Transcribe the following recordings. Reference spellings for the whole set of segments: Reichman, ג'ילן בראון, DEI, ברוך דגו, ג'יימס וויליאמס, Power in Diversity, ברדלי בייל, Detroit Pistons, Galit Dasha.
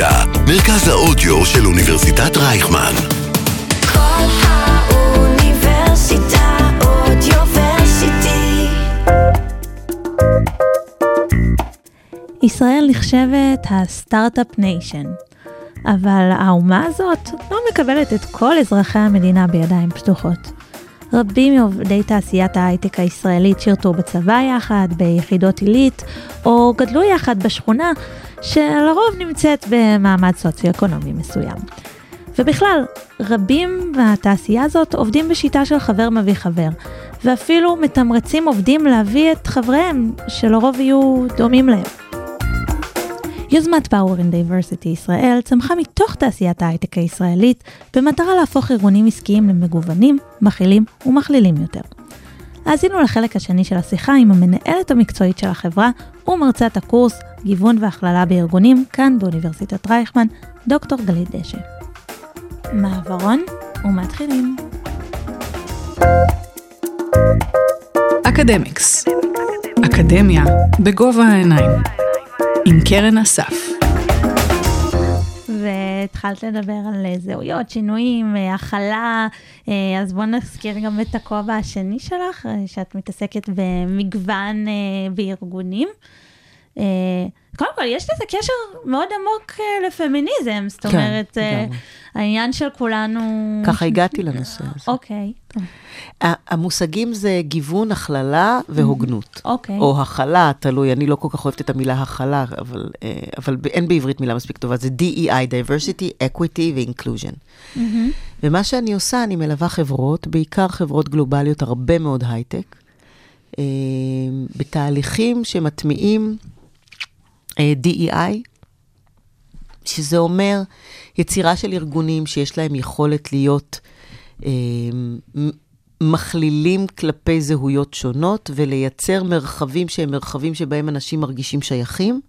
ידע, מרכז האודיו של אוניברסיטת רייכמן. כל האוניברסיטה אודיוורסיטי. ישראל נחשבת הסטארט-אפ ניישן, אבל האומה הזאת לא מקבלת את כל אזרחי המדינה בידיים פתוחות. רבים מעובדי תעשיית ההייטק הישראלית שירתו בצבא יחד, ביחידות עילית, או גדלו יחד בשכונה שלרוב נמצאת במעמד סוציו-אקונומי מסוים. ובכלל, רבים מהתעשייה הזאת עובדים בשיטה של חבר מביא חבר, ואפילו מתמרצים עובדים להביא את חבריהם שלרוב יהיו דומים להם. יוזמת Power in Diversity ישראל צמחה מתוך תעשיית ההייטק הישראלית במטרה להפוך ארגונים עסקיים למגוונים, מכילים ומכלילים יותר. האזינו לחלק השני של השיחה עם המנהלת המקצועית של החברה ומרצת הקורס גיוון והכללה בארגונים כאן באוניברסיטת רייכמן, דוקטור גלית דשא. מעברון ומתחילים. אקדמיקס. אקדמיה בגובה העיניים. עם קרן אסף. והתחלת לדבר על זהויות, שינויים, הכלה, אז בואו נזכיר גם את הכובע השני שלך, שאת מתעסקת במגוון בארגונים. קודם כל, יש לזה קשר מאוד עמוק לפמיניזם, זאת אומרת, העניין של כולנו... ככה הגעתי לנושא הזה. אוקיי. המושגים זה גיוון, הכללה והוגנות. אוקיי. או הכלה, תלוי, אני לא כל כך אוהבת את המילה הכלה, אבל אין בעברית מילה מספיק טובה, זה DEI, Diversity, Equity ו-Inclusion. ומה שאני עושה, אני מלווה חברות, בעיקר חברות גלובליות, הרבה מאוד הייטק, בתהליכים שמטמיעים DEI, שזה אומר יצירה של ארגונים שיש להם יכולת להיות מכלילים כלפי זהויות שונות, ולייצר מרחבים שהם מרחבים שבהם אנשים מרגישים שייכים,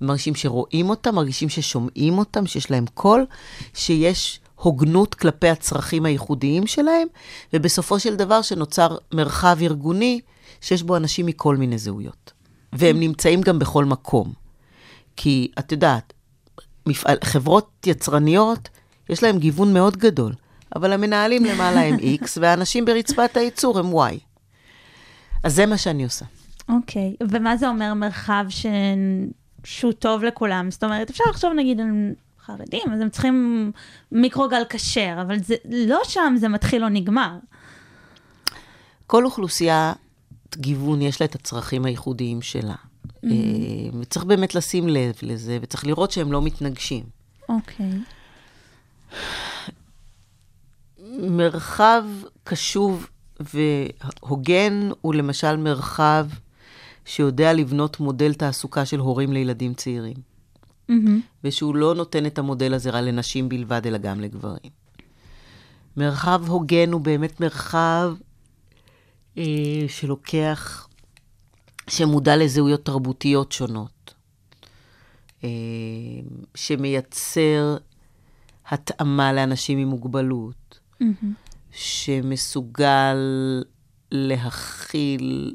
מרגישים שרואים אותם, מרגישים ששומעים אותם, שיש להם קול, שיש הוגנות כלפי הצרכים הייחודיים שלהם, ובסופו של דבר שנוצר מרחב ארגוני שיש בו אנשים מכל מיני זהויות. והם נמצאים גם בכל מקום. כי את יודעת, חברות יצרניות, יש להם גיוון מאוד גדול, אבל המנהלים למעלה הם X, והאנשים ברצפת הייצור הם Y. אז זה מה שאני עושה. אוקיי, ומה זה אומר מרחב שהוא טוב לכולם? זאת אומרת, אפשר לחשוב נגיד על חרדים, אז הם צריכים מיקרוגל כשר, אבל זה לא שם, זה מתחיל או נגמר. כל אוכלוסייה... גיוון, יש לה את הצרכים הייחודיים שלה. וצריך באמת לשים לב לזה, וצריך לראות שהם לא מתנגשים. אוקיי. מרחב קשוב והוגן הוא למשל מרחב שיודע לבנות מודל תעסוקה של הורים לילדים צעירים. ושהוא לא נותן את המודל הזה רק לנשים בלבד, אלא גם לגברים. מרחב הוגן הוא באמת מרחב שלוקח, שמודע לזהויות תרבותיות שונות, שמייצר התאמה לאנשים עם מוגבלות, שמסוגל להכיל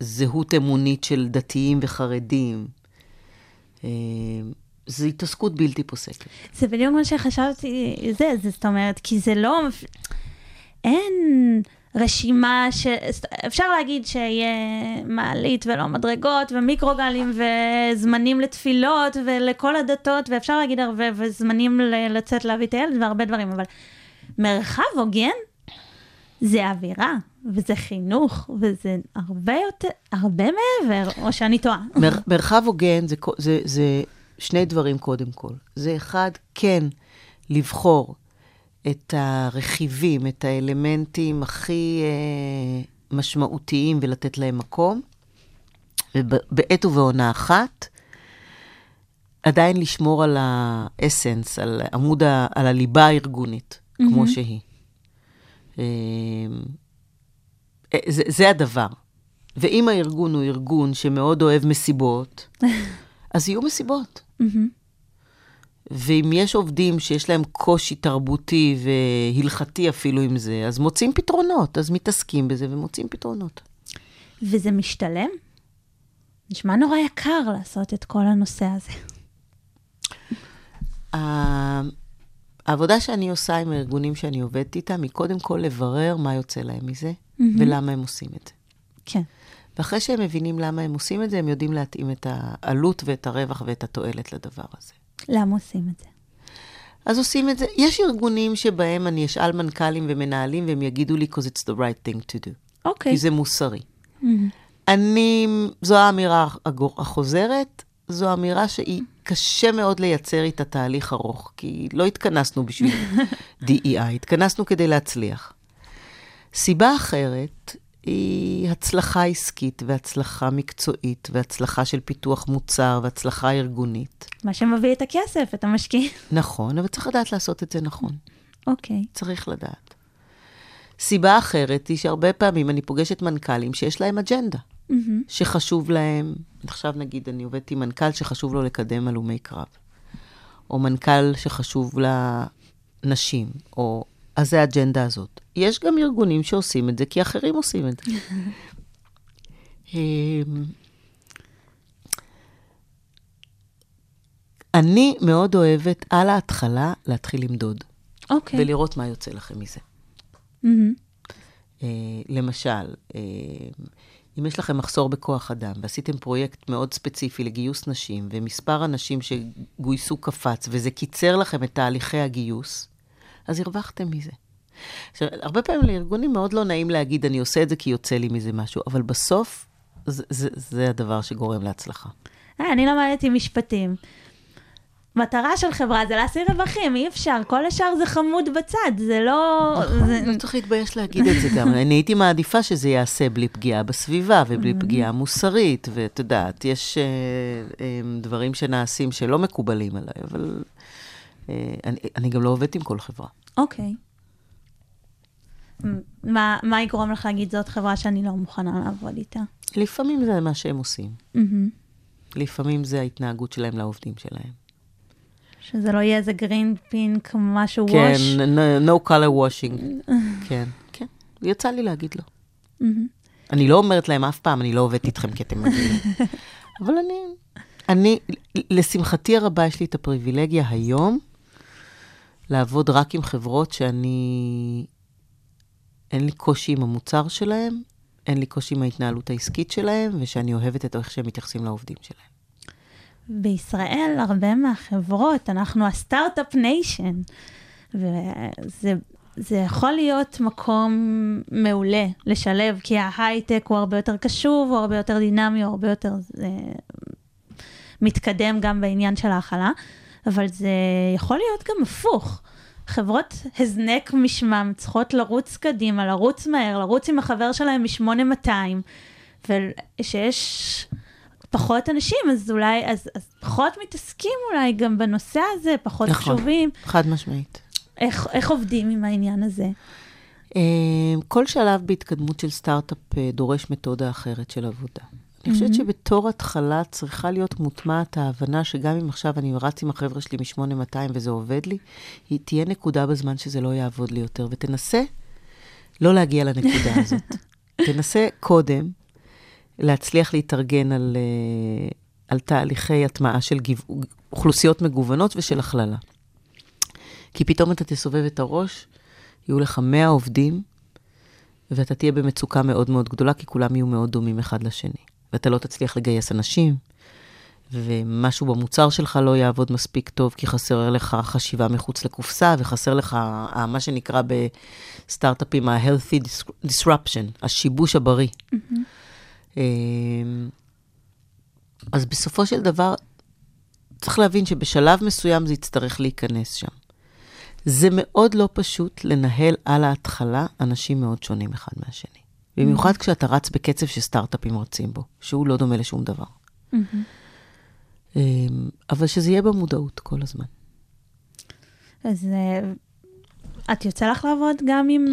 זהות אמונית של דתיים וחרדים, זו התעסקות בלתי פוסקת. זה בדיוק מה שחשבתי, זאת אומרת, כי זה לא... אין... רשימה ש... אפשר להגיד שיהיה מעלית ולא מדרגות, ומיקרוגלים וזמנים לתפילות ולכל הדתות, ואפשר להגיד הרבה וזמנים לצאת להביא את הילד והרבה דברים, אבל מרחב הוגן זה אווירה, וזה חינוך, וזה הרבה יותר, הרבה מעבר, או שאני טועה. מרחב הוגן זה שני דברים קודם כל. זה אחד, כן, לבחור את הרכיבים, את האלמנטים הכי משמעותיים ולתת להם מקום, ובעת ובעונה אחת, עדיין לשמור על האסנס, על עמוד, על הליבה הארגונית, כמו שהיא. זה הדבר. ואם הארגון הוא ארגון שמאוד אוהב מסיבות, אז יהיו מסיבות. ואם יש עובדים שיש להם קושי תרבותי והלכתי אפילו עם זה, אז מוצאים פתרונות, אז מתעסקים בזה ומוצאים פתרונות. וזה משתלם? נשמע נורא יקר לעשות את כל הנושא הזה. העבודה שאני עושה עם הארגונים שאני עובדת איתם, היא קודם כל לברר מה יוצא להם מזה, ולמה הם עושים את זה. כן. ואחרי שהם מבינים למה הם עושים את זה, הם יודעים להתאים את העלות ואת הרווח ואת התועלת לדבר הזה. למה עושים את זה? אז עושים את זה. יש ארגונים שבהם אני אשאל מנכ"לים ומנהלים, והם יגידו לי, because it's the right thing to do. אוקיי. כי זה מוסרי. זו האמירה החוזרת, זו אמירה שהיא קשה מאוד לייצר איתה תהליך ארוך, כי לא התכנסנו בשביל DEI, התכנסנו כדי להצליח. סיבה אחרת היא הצלחה עסקית והצלחה מקצועית והצלחה של פיתוח מוצר והצלחה ארגונית. מה שמביא את הכסף, את המשקיע. נכון, אבל צריך לדעת לעשות את זה נכון. אוקיי. צריך לדעת. סיבה אחרת היא שהרבה פעמים אני פוגשת מנכ"לים שיש להם אג'נדה. שחשוב להם, עכשיו נגיד אני עובדת עם מנכ"ל שחשוב לו לקדם הלומי קרב, או מנכ"ל שחשוב לנשים, או, אז זה האג'נדה הזאת. יש גם ארגונים שעושים את זה, כי אחרים עושים את זה. אני מאוד אוהבת על ההתחלה להתחיל למדוד, ולראות מה יוצא לכם מזה. למשל, אם יש לכם מחסור בכוח אדם, ועשיתם פרויקט מאוד ספציפי לגיוס נשים, ומספר הנשים שגויסו קפץ, וזה קיצר לכם את תהליכי הגיוס, אז הרווחתם מזה. עכשיו, הרבה פעמים לארגונים מאוד לא נעים להגיד, אני עושה את זה כי יוצא לי מזה משהו, אבל בסוף, זה הדבר שגורם להצלחה. אני למדתי משפטים. מטרה של חברה זה להשיא רווחים, אי אפשר, כל השאר זה חמוד בצד, זה לא... אני צריך להתבייש להגיד את זה גם, אני הייתי מעדיפה שזה יעשה בלי פגיעה בסביבה, ובלי פגיעה מוסרית, ואת יודעת, יש דברים שנעשים שלא מקובלים עליי, אבל אני גם לא עובדת עם כל חברה. אוקיי. מה יגרום לך להגיד, זאת חברה שאני לא מוכנה לעבוד איתה? לפעמים זה מה שהם עושים. לפעמים זה ההתנהגות שלהם לעובדים שלהם. שזה לא יהיה איזה גרין פין כמו משהו ווש. כן, no color washing. כן, כן. יצא לי להגיד לו. אני לא אומרת להם אף פעם, אני לא עובדת איתכם כי אתם מגיעים. אבל אני, לשמחתי הרבה, יש לי את הפריבילגיה היום, לעבוד רק עם חברות שאני, אין לי קושי עם המוצר שלהם, אין לי קושי עם ההתנהלות העסקית שלהם, ושאני אוהבת את איך שהם מתייחסים לעובדים שלהם. בישראל הרבה מהחברות, אנחנו הסטארט-אפ ניישן, וזה יכול להיות מקום מעולה לשלב, כי ההייטק הוא הרבה יותר קשוב, הוא הרבה יותר דינמי, הוא הרבה יותר מתקדם גם בעניין של ההכלה, אבל זה יכול להיות גם הפוך. חברות הזנק משמם, צריכות לרוץ קדימה, לרוץ מהר, לרוץ עם החבר שלהם מ-8200, ושיש... פחות אנשים, אז אולי, אז פחות מתעסקים אולי גם בנושא הזה, פחות חשובים. נכון, חד משמעית. איך עובדים עם העניין הזה? כל שלב בהתקדמות של סטארט-אפ דורש מתודה אחרת של עבודה. אני חושבת שבתור התחלה צריכה להיות מוטמעת ההבנה שגם אם עכשיו אני רץ עם החבר'ה שלי מ-8200 וזה עובד לי, היא תהיה נקודה בזמן שזה לא יעבוד לי יותר, ותנסה לא להגיע לנקודה הזאת. תנסה קודם, להצליח להתארגן על תהליכי הטמעה של אוכלוסיות מגוונות ושל הכללה. כי פתאום אתה תסובב את הראש, יהיו לך 100 עובדים, ואתה תהיה במצוקה מאוד מאוד גדולה, כי כולם יהיו מאוד דומים אחד לשני. ואתה לא תצליח לגייס אנשים, ומשהו במוצר שלך לא יעבוד מספיק טוב, כי חסר לך חשיבה מחוץ לקופסה, וחסר לך מה שנקרא בסטארט-אפים, ה-healthy disruption, השיבוש הבריא. אז בסופו של דבר, צריך להבין שבשלב מסוים זה יצטרך להיכנס שם. זה מאוד לא פשוט לנהל על ההתחלה אנשים מאוד שונים אחד מהשני. במיוחד כשאתה רץ בקצב שסטארט-אפים רצים בו, שהוא לא דומה לשום דבר. אבל שזה יהיה במודעות כל הזמן. אז... את יוצא לך לעבוד גם עם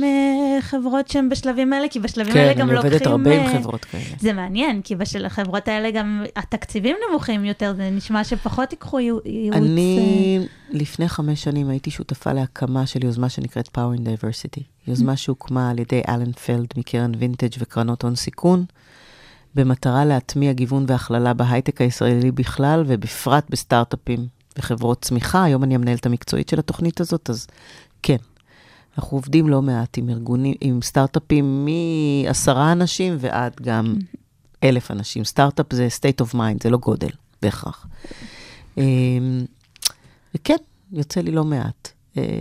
חברות שהן בשלבים האלה, כי בשלבים האלה גם לוקחים... כן, אני עובדת הרבה עם חברות כאלה. זה מעניין, כי בחברות האלה גם התקציבים נמוכים יותר, זה נשמע שפחות יקחו ייעוץ... אני לפני 5 שנים הייתי שותפה להקמה של יוזמה שנקראת Power in Diversity, יוזמה שהוקמה על ידי אלן פלד מקרן וינטג' וקרנות הון סיכון, במטרה להטמיע גיוון והכללה בהייטק הישראלי בכלל, ובפרט בסטארט-אפים וחברות צמיחה, היום אני המנהלת המקצועית של התוכנית הזאת, אז כן. אנחנו עובדים לא מעט עם ארגונים, עם סטארט-אפים מ10 אנשים ועד גם 1,000 אנשים. סטארט-אפ זה state of mind, זה לא גודל, בהכרח. וכן, יוצא לי לא מעט.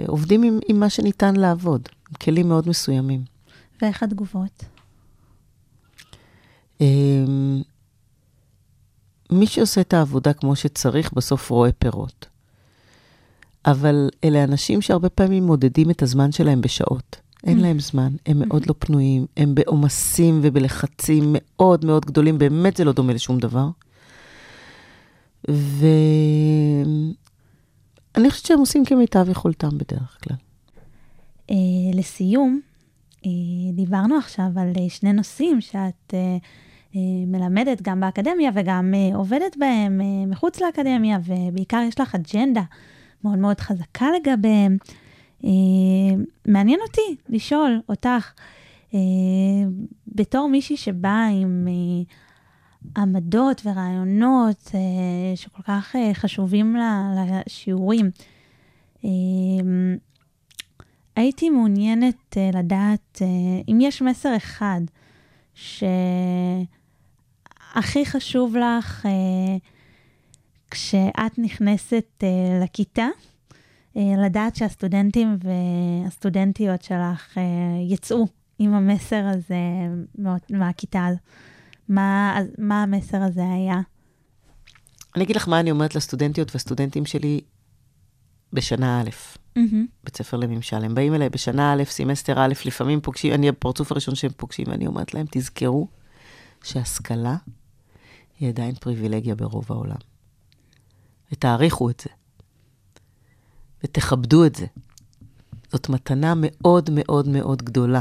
עובדים עם מה שניתן לעבוד, עם כלים מאוד מסוימים. ואיך התגובות? מי שעושה את העבודה כמו שצריך, בסוף רואה פירות. אבל אלה אנשים שהרבה פעמים מודדים את הזמן שלהם בשעות. אין להם זמן, הם מאוד לא פנויים, הם בעומסים ובלחצים מאוד מאוד גדולים, באמת זה לא דומה לשום דבר. ואני חושבת שהם עושים כמיטב יכולתם בדרך כלל. לסיום, דיברנו עכשיו על שני נושאים שאת מלמדת גם באקדמיה וגם עובדת בהם מחוץ לאקדמיה, ובעיקר יש לך אג'נדה מאוד מאוד חזקה לגביהם. מעניין אותי לשאול אותך, בתור מישהי שבאה עם עמדות ורעיונות שכל כך חשובים לשיעורים, הייתי מעוניינת לדעת אם יש מסר אחד שהכי חשוב לך כשאת נכנסת לכיתה, לדעת שהסטודנטים והסטודנטיות שלך יצאו עם המסר הזה מהכיתה. מה המסר הזה היה? אני אגיד לך מה אני אומרת לסטודנטיות והסטודנטים שלי בשנה א', בית ספר לממשל. הם באים אליי בשנה א', סמסטר א', לפעמים פוגשים, אני הפרצוף הראשון שהם פוגשים, ואני אומרת להם, תזכרו שהשכלה היא עדיין פריבילגיה ברוב העולם. ותעריכו את זה, ותכבדו את זה. זאת מתנה מאוד מאוד מאוד גדולה.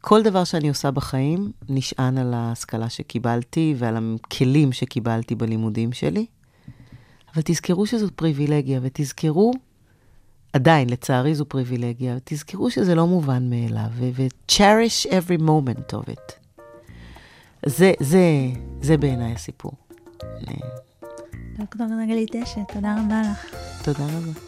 כל דבר שאני עושה בחיים נשען על ההשכלה שקיבלתי ועל הכלים שקיבלתי בלימודים שלי, אבל תזכרו שזו פריבילגיה, ותזכרו, עדיין לצערי זו פריבילגיה, ותזכרו שזה לא מובן מאליו, ו-cherish every moment of it. זה בעיניי הסיפור. דוקטור גלית דשא, תודה רבה לך. תודה רבה.